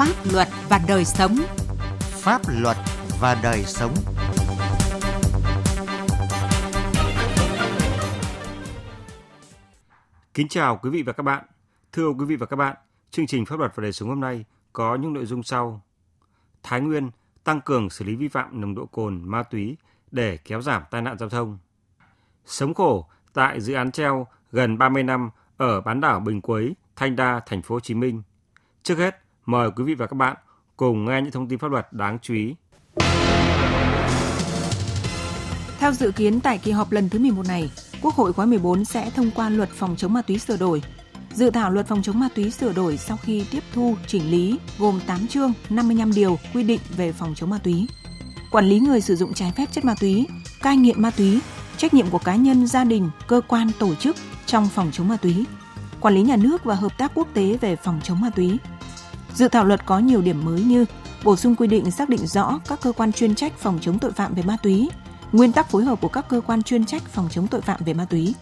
Pháp luật và đời sống. Pháp luật và đời sống. Kính chào quý vị và các bạn. Thưa quý vị và các bạn, chương trình Pháp luật và đời sống hôm nay có những nội dung sau. Thái Nguyên tăng cường xử lý vi phạm nồng độ cồn, ma túy để kéo giảm tai nạn giao thông. Sống khổ tại dự án treo gần 30 năm ở bán đảo Bình Quới, Thanh Đa, thành phố Hồ Chí Minh. Trước hết, mời quý vị và các bạn cùng nghe những thông tin pháp luật đáng chú ý. Theo dự kiến, tại kỳ họp lần thứ 11 này, Quốc hội khóa 14 sẽ thông qua luật phòng chống ma túy sửa đổi. Dự thảo luật phòng chống ma túy sửa đổi sau khi tiếp thu chỉnh lý gồm 8 chương, 55 điều quy định về phòng chống ma túy, quản lý người sử dụng trái phép chất ma túy, cai nghiện ma túy, trách nhiệm của cá nhân, gia đình, cơ quan, tổ chức trong phòng chống ma túy, quản lý nhà nước và hợp tác quốc tế về phòng chống ma túy. Dự thảo luật có nhiều điểm mới như bổ sung quy định xác định rõ các cơ quan chuyên trách phòng chống tội phạm về ma túy, nguyên tắc phối hợp của các cơ quan chuyên trách phòng chống tội phạm về ma túy,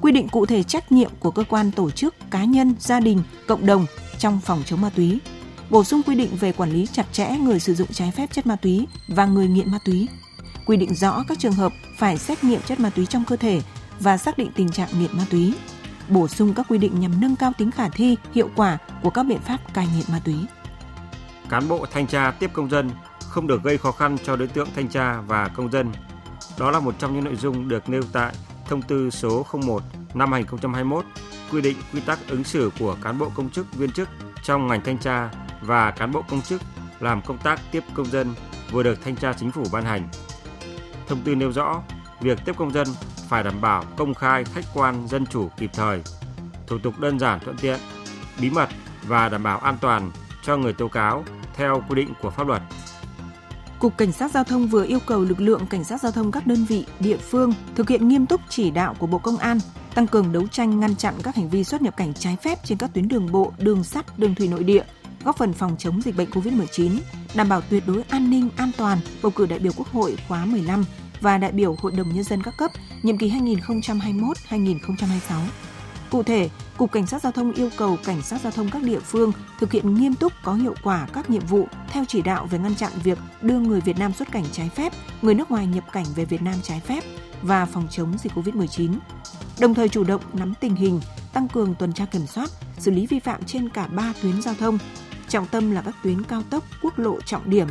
quy định cụ thể trách nhiệm của cơ quan, tổ chức, cá nhân, gia đình, cộng đồng trong phòng chống ma túy, bổ sung quy định về quản lý chặt chẽ người sử dụng trái phép chất ma túy và người nghiện ma túy, quy định rõ các trường hợp phải xét nghiệm chất ma túy trong cơ thể và xác định tình trạng nghiện ma túy, bổ sung các quy định nhằm nâng cao tính khả thi, hiệu quả của các biện pháp cai nghiện ma túy. Cán bộ thanh tra tiếp công dân không được gây khó khăn cho đối tượng thanh tra và công dân. Đó là một trong những nội dung được nêu tại Thông tư số 01 năm 2021 quy định quy tắc ứng xử của cán bộ công chức viên chức trong ngành thanh tra và cán bộ công chức làm công tác tiếp công dân vừa được Thanh tra Chính phủ ban hành. Thông tư nêu rõ việc tiếp công dân phải đảm bảo công khai, khách quan, dân chủ, kịp thời, thủ tục đơn giản thuận tiện, bí mật và đảm bảo an toàn cho người tố cáo theo quy định của pháp luật. Cục Cảnh sát Giao thông vừa yêu cầu lực lượng Cảnh sát Giao thông các đơn vị, địa phương thực hiện nghiêm túc chỉ đạo của Bộ Công an, tăng cường đấu tranh ngăn chặn các hành vi xuất nhập cảnh trái phép trên các tuyến đường bộ, đường sắt, đường thủy nội địa, góp phần phòng chống dịch bệnh COVID-19, đảm bảo tuyệt đối an ninh, an toàn, bầu cử đại biểu Quốc hội khóa 15 và đại biểu Hội đồng Nhân dân các cấp, nhiệm kỳ 2021-2026. Cụ thể, Cục Cảnh sát Giao thông yêu cầu Cảnh sát Giao thông các địa phương thực hiện nghiêm túc có hiệu quả các nhiệm vụ theo chỉ đạo về ngăn chặn việc đưa người Việt Nam xuất cảnh trái phép, người nước ngoài nhập cảnh về Việt Nam trái phép và phòng chống dịch COVID-19. Đồng thời chủ động nắm tình hình, tăng cường tuần tra kiểm soát, xử lý vi phạm trên cả 3 tuyến giao thông, trọng tâm là các tuyến cao tốc, quốc lộ trọng điểm,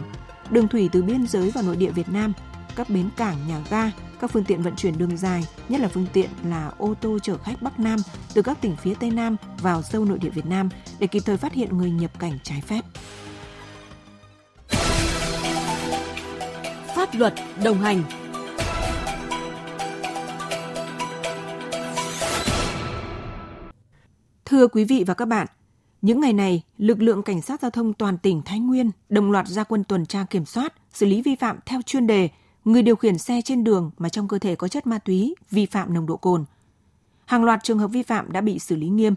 đường thủy từ biên giới vào nội địa Việt Nam, các bến cảng, nhà ga, các phương tiện vận chuyển đường dài, nhất là phương tiện là ô tô chở khách Bắc Nam từ các tỉnh phía Tây Nam vào sâu nội địa Việt Nam để kịp thời phát hiện người nhập cảnh trái phép. Pháp luật đồng hành. Thưa quý vị và các bạn, những ngày này, lực lượng Cảnh sát Giao thông toàn tỉnh Thái Nguyên đồng loạt ra quân tuần tra kiểm soát, xử lý vi phạm theo chuyên đề người điều khiển xe trên đường mà trong cơ thể có chất ma túy, vi phạm nồng độ cồn. Hàng loạt trường hợp vi phạm đã bị xử lý nghiêm.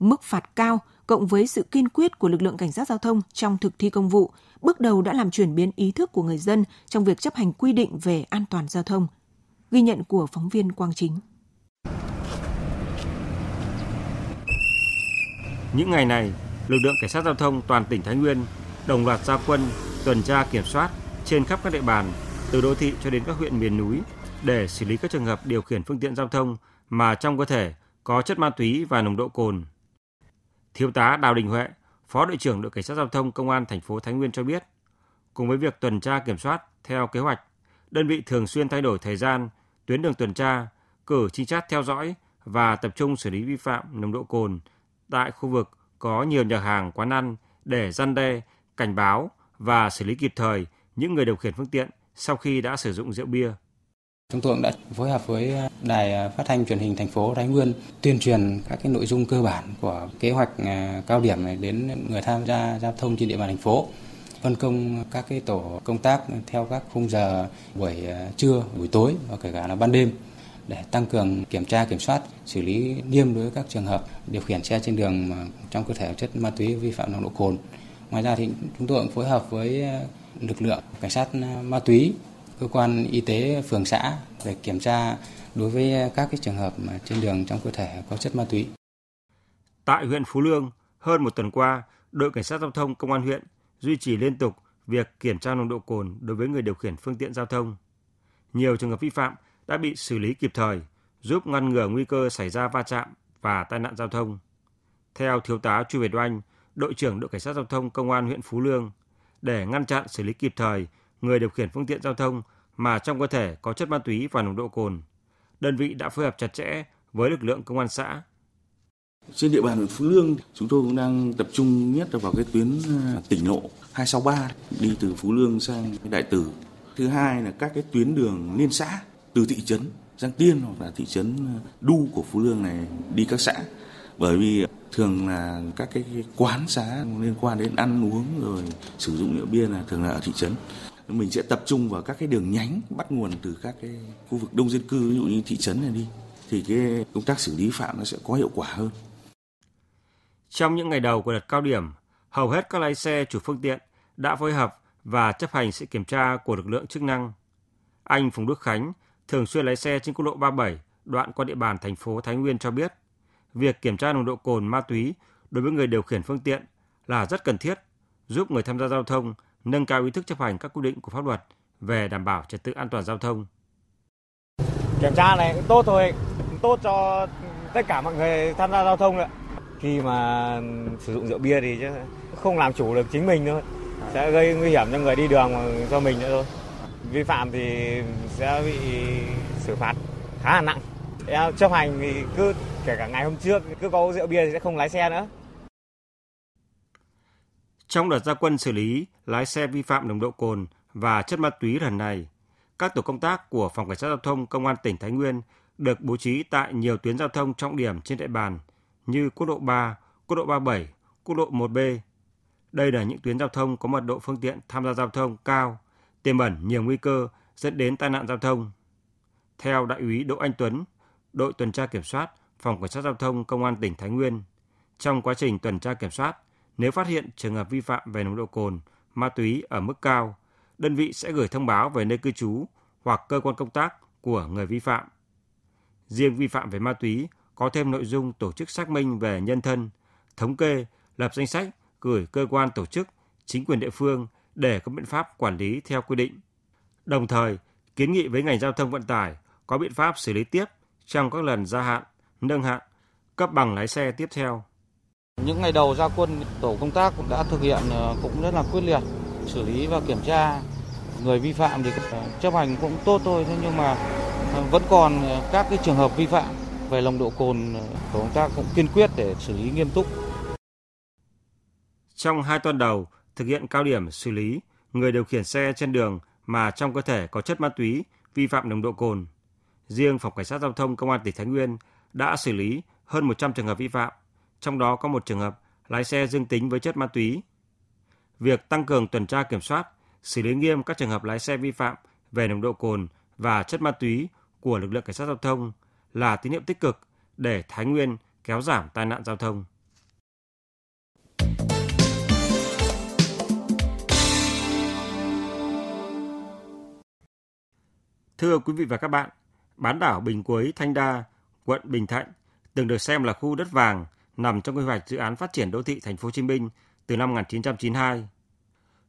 Mức phạt cao cộng với sự kiên quyết của lực lượng Cảnh sát Giao thông trong thực thi công vụ, bước đầu đã làm chuyển biến ý thức của người dân trong việc chấp hành quy định về an toàn giao thông. Ghi nhận của phóng viên Quang Chính. Những ngày này, lực lượng Cảnh sát Giao thông toàn tỉnh Thái Nguyên đồng loạt ra quân tuần tra kiểm soát trên khắp các địa bàn, từ đô thị cho đến các huyện miền núi để xử lý các trường hợp điều khiển phương tiện giao thông mà trong cơ thể có chất ma túy và nồng độ cồn. Thiếu tá Đào Đình Huệ, Phó đội trưởng đội Cảnh sát Giao thông Công an thành phố Thái Nguyên cho biết, cùng với việc tuần tra kiểm soát theo kế hoạch, đơn vị thường xuyên thay đổi thời gian, tuyến đường tuần tra, cử trinh sát theo dõi và tập trung xử lý vi phạm nồng độ cồn tại khu vực có nhiều nhà hàng, quán ăn để răn đe, cảnh báo và xử lý kịp thời những người điều khiển phương tiện sau khi đã sử dụng rượu bia. Chúng tôi cũng đã phối hợp với Đài Phát thanh Truyền hình thành phố Thái Nguyên tuyên truyền các cái nội dung cơ bản của kế hoạch cao điểm này đến người tham gia giao thông trên địa bàn thành phố, phân công các cái tổ công tác theo các khung giờ buổi trưa, buổi tối và kể cả là ban đêm để tăng cường kiểm tra, kiểm soát, xử lý nghiêm đối với các trường hợp điều khiển xe trên đường mà trong cơ thể chất ma túy, vi phạm nồng độ cồn. Ngoài ra thì chúng tôi cũng phối hợp với lực lượng Cảnh sát ma túy, cơ quan y tế phường xã để kiểm tra đối với các cái trường hợp mà trên đường trong cơ thể có chất ma túy. Tại huyện Phú Lương, hơn một tuần qua, đội Cảnh sát Giao thông Công an huyện duy trì liên tục việc kiểm tra nồng độ cồn đối với người điều khiển phương tiện giao thông. Nhiều trường hợp vi phạm đã bị xử lý kịp thời, giúp ngăn ngừa nguy cơ xảy ra va chạm và tai nạn giao thông. Theo Thiếu tá Chu Việt Oanh, đội trưởng đội Cảnh sát Giao thông Công an huyện Phú Lương, để ngăn chặn xử lý kịp thời người điều khiển phương tiện giao thông mà trong cơ thể có chất ma túy và nồng độ cồn, đơn vị đã phối hợp chặt chẽ với lực lượng công an xã. Trên địa bàn huyện Phú Lương, chúng tôi cũng đang tập trung nhất vào cái tuyến tỉnh lộ 263 đi từ Phú Lương sang Đại Từ. Thứ hai là các cái tuyến đường liên xã từ thị trấn Giang Tiên hoặc là thị trấn Đu của Phú Lương này đi các xã. Bởi vì thường là các cái quán xá liên quan đến ăn uống rồi sử dụng rượu bia là thường là ở thị trấn. Mình sẽ tập trung vào các cái đường nhánh bắt nguồn từ các cái khu vực đông dân cư, ví dụ như thị trấn này đi, thì cái công tác xử lý phạm nó sẽ có hiệu quả hơn. Trong những ngày đầu của đợt cao điểm, hầu hết các lái xe chủ phương tiện đã phối hợp và chấp hành sự kiểm tra của lực lượng chức năng. Anh Phùng Đức Khánh, thường xuyên lái xe trên quốc lộ 37 đoạn qua địa bàn thành phố Thái Nguyên cho biết, việc kiểm tra nồng độ cồn ma túy đối với người điều khiển phương tiện là rất cần thiết, giúp người tham gia giao thông nâng cao ý thức chấp hành các quy định của pháp luật về đảm bảo trật tự an toàn giao thông. Kiểm tra này tốt thôi, tốt cho tất cả mọi người tham gia giao thông nữa. Khi mà sử dụng rượu bia thì không làm chủ được chính mình thôi, sẽ gây nguy hiểm cho người đi đường và cho mình nữa thôi. Vi phạm thì sẽ bị xử phạt khá là nặng. Chấp hành thì cứ kể cả ngày hôm trước cứ có rượu bia thì sẽ không lái xe nữa. Trong đợt ra quân xử lý lái xe vi phạm nồng độ cồn và chất ma túy lần này, các tổ công tác của Phòng Cảnh sát Giao thông Công an tỉnh Thái Nguyên được bố trí tại nhiều tuyến giao thông trọng điểm trên địa bàn như quốc lộ 3, quốc lộ 37, quốc lộ 1B. Đây là những tuyến giao thông có mật độ phương tiện tham gia giao thông cao, tiềm ẩn nhiều nguy cơ dẫn đến tai nạn giao thông. Theo Đại úy Đỗ Anh Tuấn, đội tuần tra kiểm soát Phòng Cảnh sát Giao thông Công an tỉnh Thái Nguyên, trong quá trình tuần tra kiểm soát, nếu phát hiện trường hợp vi phạm về nồng độ cồn, ma túy ở mức cao, đơn vị sẽ gửi thông báo về nơi cư trú hoặc cơ quan công tác của người vi phạm. Riêng vi phạm về ma túy có thêm nội dung tổ chức xác minh về nhân thân, thống kê, lập danh sách, gửi cơ quan tổ chức, chính quyền địa phương để có biện pháp quản lý theo quy định. Đồng thời, kiến nghị với ngành giao thông vận tải có biện pháp xử lý tiếp trong các lần gia hạn, nâng hạn, cấp bằng lái xe tiếp theo. Những ngày đầu ra quân, tổ công tác cũng đã thực hiện cũng rất là quyết liệt, xử lý và kiểm tra. Người vi phạm thì chấp hành cũng tốt thôi, nhưng mà vẫn còn các cái trường hợp vi phạm về nồng độ cồn, tổ công tác cũng kiên quyết để xử lý nghiêm túc. Trong 2 tuần đầu thực hiện cao điểm xử lý người điều khiển xe trên đường mà trong cơ thể có chất ma túy, vi phạm nồng độ cồn, riêng Phòng Cảnh sát Giao thông Công an tỉnh Thái Nguyên đã xử lý hơn 100 trường hợp vi phạm, trong đó có 1 trường hợp lái xe dương tính với chất ma túy. Việc tăng cường tuần tra kiểm soát, xử lý nghiêm các trường hợp lái xe vi phạm về nồng độ cồn và chất ma túy của lực lượng Cảnh sát Giao thông là tín hiệu tích cực để Thái Nguyên kéo giảm tai nạn giao thông. Thưa quý vị và các bạn, bán đảo Bình Quới, Thanh Đa, quận Bình Thạnh từng được xem là khu đất vàng nằm trong quy hoạch dự án phát triển đô thị Thành phố Hồ Chí Minh từ năm 1992.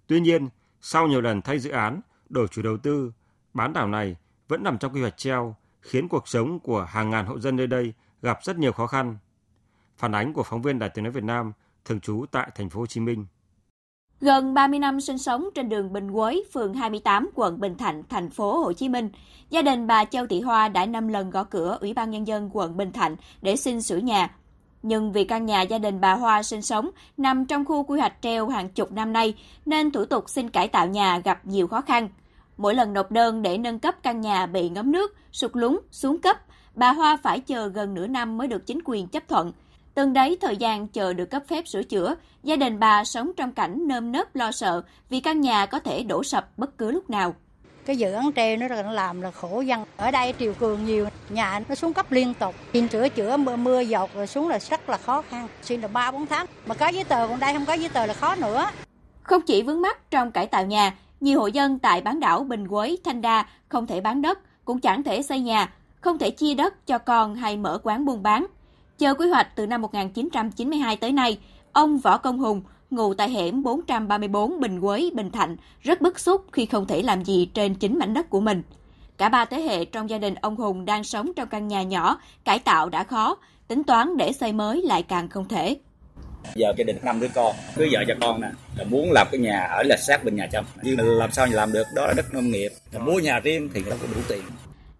Tuy nhiên, sau nhiều lần thay dự án, đổi chủ đầu tư, bán đảo này vẫn nằm trong quy hoạch treo, khiến cuộc sống của hàng ngàn hộ dân nơi đây gặp rất nhiều khó khăn. Phản ánh của phóng viên Đài Tiếng nói Việt Nam thường trú tại Thành phố Hồ Chí Minh. Gần 30 năm sinh sống trên đường Bình Quới, phường 28, quận Bình Thạnh, Thành phố Hồ Chí Minh, gia đình bà Châu Thị Hoa đã 5 lần gõ cửa Ủy ban Nhân dân quận Bình Thạnh để xin sửa nhà. Nhưng vì căn nhà gia đình bà Hoa sinh sống nằm trong khu quy hoạch treo hàng chục năm nay, nên thủ tục xin cải tạo nhà gặp nhiều khó khăn. Mỗi lần nộp đơn để nâng cấp căn nhà bị ngấm nước, sụt lún, xuống cấp, bà Hoa phải chờ gần nửa năm mới được chính quyền chấp thuận. Từng đấy thời gian chờ được cấp phép sửa chữa, gia đình bà sống trong cảnh nơm nớp lo sợ vì căn nhà có thể đổ sập bất cứ lúc nào. Cái dự án treo nó làm là khổ dân. Ở đây triều cường nhiều, nhà nó xuống cấp liên tục. Xin sửa chữa mưa dột rồi xuống là rất là khó khăn. Xin là 3-4 tháng, mà có giấy tờ còn đây không có giấy tờ là khó nữa. Không chỉ vướng mắc trong cải tạo nhà, nhiều hộ dân tại bán đảo Bình Quới, Thanh Đa không thể bán đất, cũng chẳng thể xây nhà, không thể chia đất cho con hay mở quán buôn bán. Chờ quy hoạch từ năm 1992 tới nay, ông Võ Công Hùng, ngụ tại hẻm 434 Bình Quới, Bình Thạnh, rất bức xúc khi không thể làm gì trên chính mảnh đất của mình. Cả ba thế hệ trong gia đình ông Hùng đang sống trong căn nhà nhỏ, cải tạo đã khó, tính toán để xây mới lại càng không thể. Giờ gia đình 5 đứa con, cưới vợ cho con nè, muốn làm cái nhà ở là sát bên nhà chồng, nhưng làm sao làm được, đó là đất nông nghiệp, mua nhà riêng thì đâu có đủ tiền.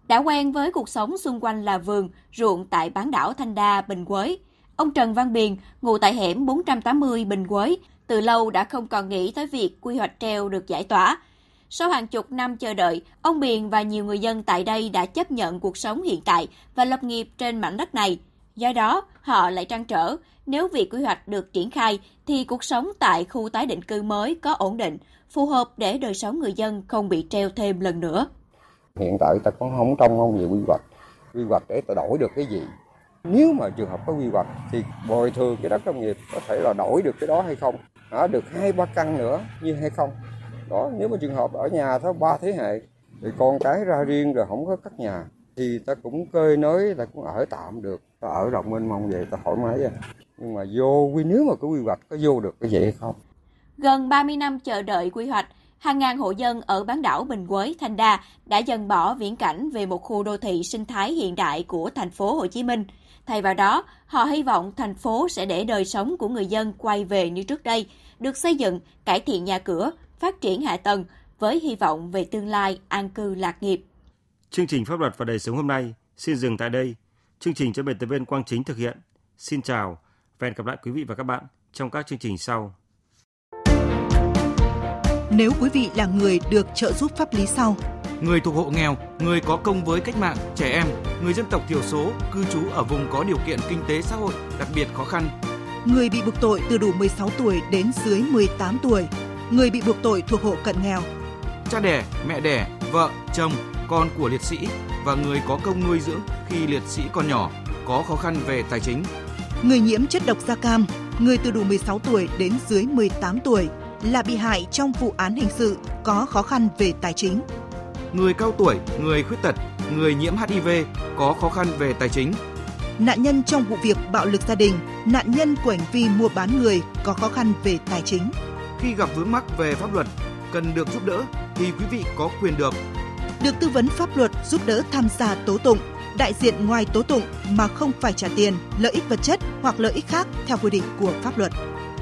Đã quen với cuộc sống xung quanh là vườn, ruộng tại bán đảo Thanh Đa, Bình Quới, ông Trần Văn Biền, ngụ tại hẻm 480 Bình Quới, từ lâu đã không còn nghĩ tới việc quy hoạch treo được giải tỏa. Sau hàng chục năm chờ đợi, ông Biền và nhiều người dân tại đây đã chấp nhận cuộc sống hiện tại và lập nghiệp trên mảnh đất này. Do đó, họ lại trăn trở, nếu việc quy hoạch được triển khai thì cuộc sống tại khu tái định cư mới có ổn định, phù hợp để đời sống người dân không bị treo thêm lần nữa. Hiện tại ta cũng không trông không nhiều quy hoạch để ta đổi được cái gì. Nếu mà trường hợp có quy hoạch thì bồi thường cái đất nông nghiệp có thể là đổi được cái đó hay không, được 2-3 căn nữa như hay không. Đó, nếu mà trường hợp ở nhà tới 3 thế hệ thì con cái ra riêng rồi không có cất nhà thì ta cũng cơi nới, ta cũng ở tạm được, ta ở rộng mênh mông về ta thoải mái vậy. Nhưng mà nếu mà cái quy hoạch có vô được cái gì hay không. Gần 30 năm chờ đợi quy hoạch, hàng ngàn hộ dân ở bán đảo Bình Quới, Thanh Đa đã dần bỏ viễn cảnh về một khu đô thị sinh thái hiện đại của thành phố Hồ Chí Minh. Thay vào đó, họ hy vọng thành phố sẽ để đời sống của người dân quay về như trước đây, được xây dựng, cải thiện nhà cửa, phát triển hạ tầng với hy vọng về tương lai an cư lạc nghiệp. Chương trình Pháp luật và đời sống hôm nay xin dừng tại đây. Chương trình do biên tập viên Quang Chính thực hiện. Xin chào và hẹn gặp lại quý vị và các bạn trong các chương trình sau. Nếu quý vị là người được trợ giúp pháp lý sau, người thuộc hộ nghèo, người có công với cách mạng, trẻ em, người dân tộc thiểu số, cư trú ở vùng có điều kiện kinh tế xã hội đặc biệt khó khăn, người bị buộc tội từ đủ 16 tuổi đến dưới 18 tuổi, người bị buộc tội thuộc hộ cận nghèo, cha đẻ, mẹ đẻ, vợ, chồng, con của liệt sĩ và người có công nuôi dưỡng khi liệt sĩ còn nhỏ, có khó khăn về tài chính, người nhiễm chất độc da cam, người từ đủ 16 tuổi đến dưới 18 tuổi là bị hại trong vụ án hình sự có khó khăn về tài chính, người cao tuổi, người khuyết tật, người nhiễm HIV có khó khăn về tài chính, nạn nhân trong vụ việc bạo lực gia đình, nạn nhân của hành vi mua bán người có khó khăn về tài chính. Khi gặp vướng mắc về pháp luật, cần được giúp đỡ thì quý vị có quyền được tư vấn pháp luật, giúp đỡ tham gia tố tụng, đại diện ngoài tố tụng mà không phải trả tiền, lợi ích vật chất hoặc lợi ích khác theo quy định của pháp luật.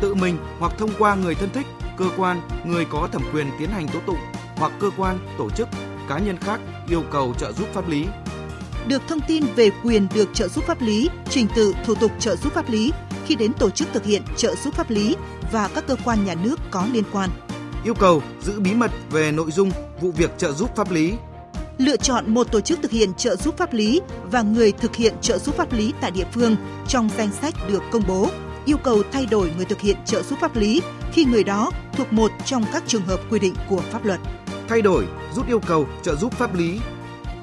Tự mình hoặc thông qua người thân thích, cơ quan, người có thẩm quyền tiến hành tố tụng hoặc cơ quan, tổ chức, cá nhân khác yêu cầu trợ giúp pháp lý. Được thông tin về quyền được trợ giúp pháp lý, trình tự, thủ tục trợ giúp pháp lý khi đến tổ chức thực hiện trợ giúp pháp lý và các cơ quan nhà nước có liên quan. Yêu cầu giữ bí mật về nội dung vụ việc trợ giúp pháp lý. Lựa chọn một tổ chức thực hiện trợ giúp pháp lý và người thực hiện trợ giúp pháp lý tại địa phương trong danh sách được công bố. Yêu cầu thay đổi người thực hiện trợ giúp pháp lý khi người đó thuộc một trong các trường hợp quy định của pháp luật. Thay đổi, rút yêu cầu trợ giúp pháp lý.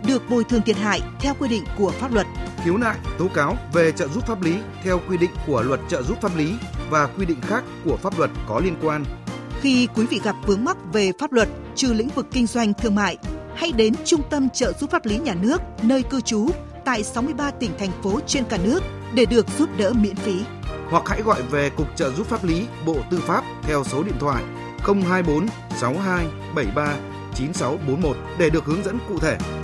Được bồi thường thiệt hại theo quy định của pháp luật. Khiếu nại, tố cáo về trợ giúp pháp lý theo quy định của luật trợ giúp pháp lý và quy định khác của pháp luật có liên quan. Khi quý vị gặp vướng mắc về pháp luật trừ lĩnh vực kinh doanh thương mại, hãy đến Trung tâm Trợ giúp pháp lý nhà nước nơi cư trú tại 63 tỉnh thành phố trên cả nước để được giúp đỡ miễn phí. Hoặc hãy gọi về Cục Trợ giúp pháp lý Bộ Tư pháp theo số điện thoại 024 62 73 9641 để được hướng dẫn cụ thể.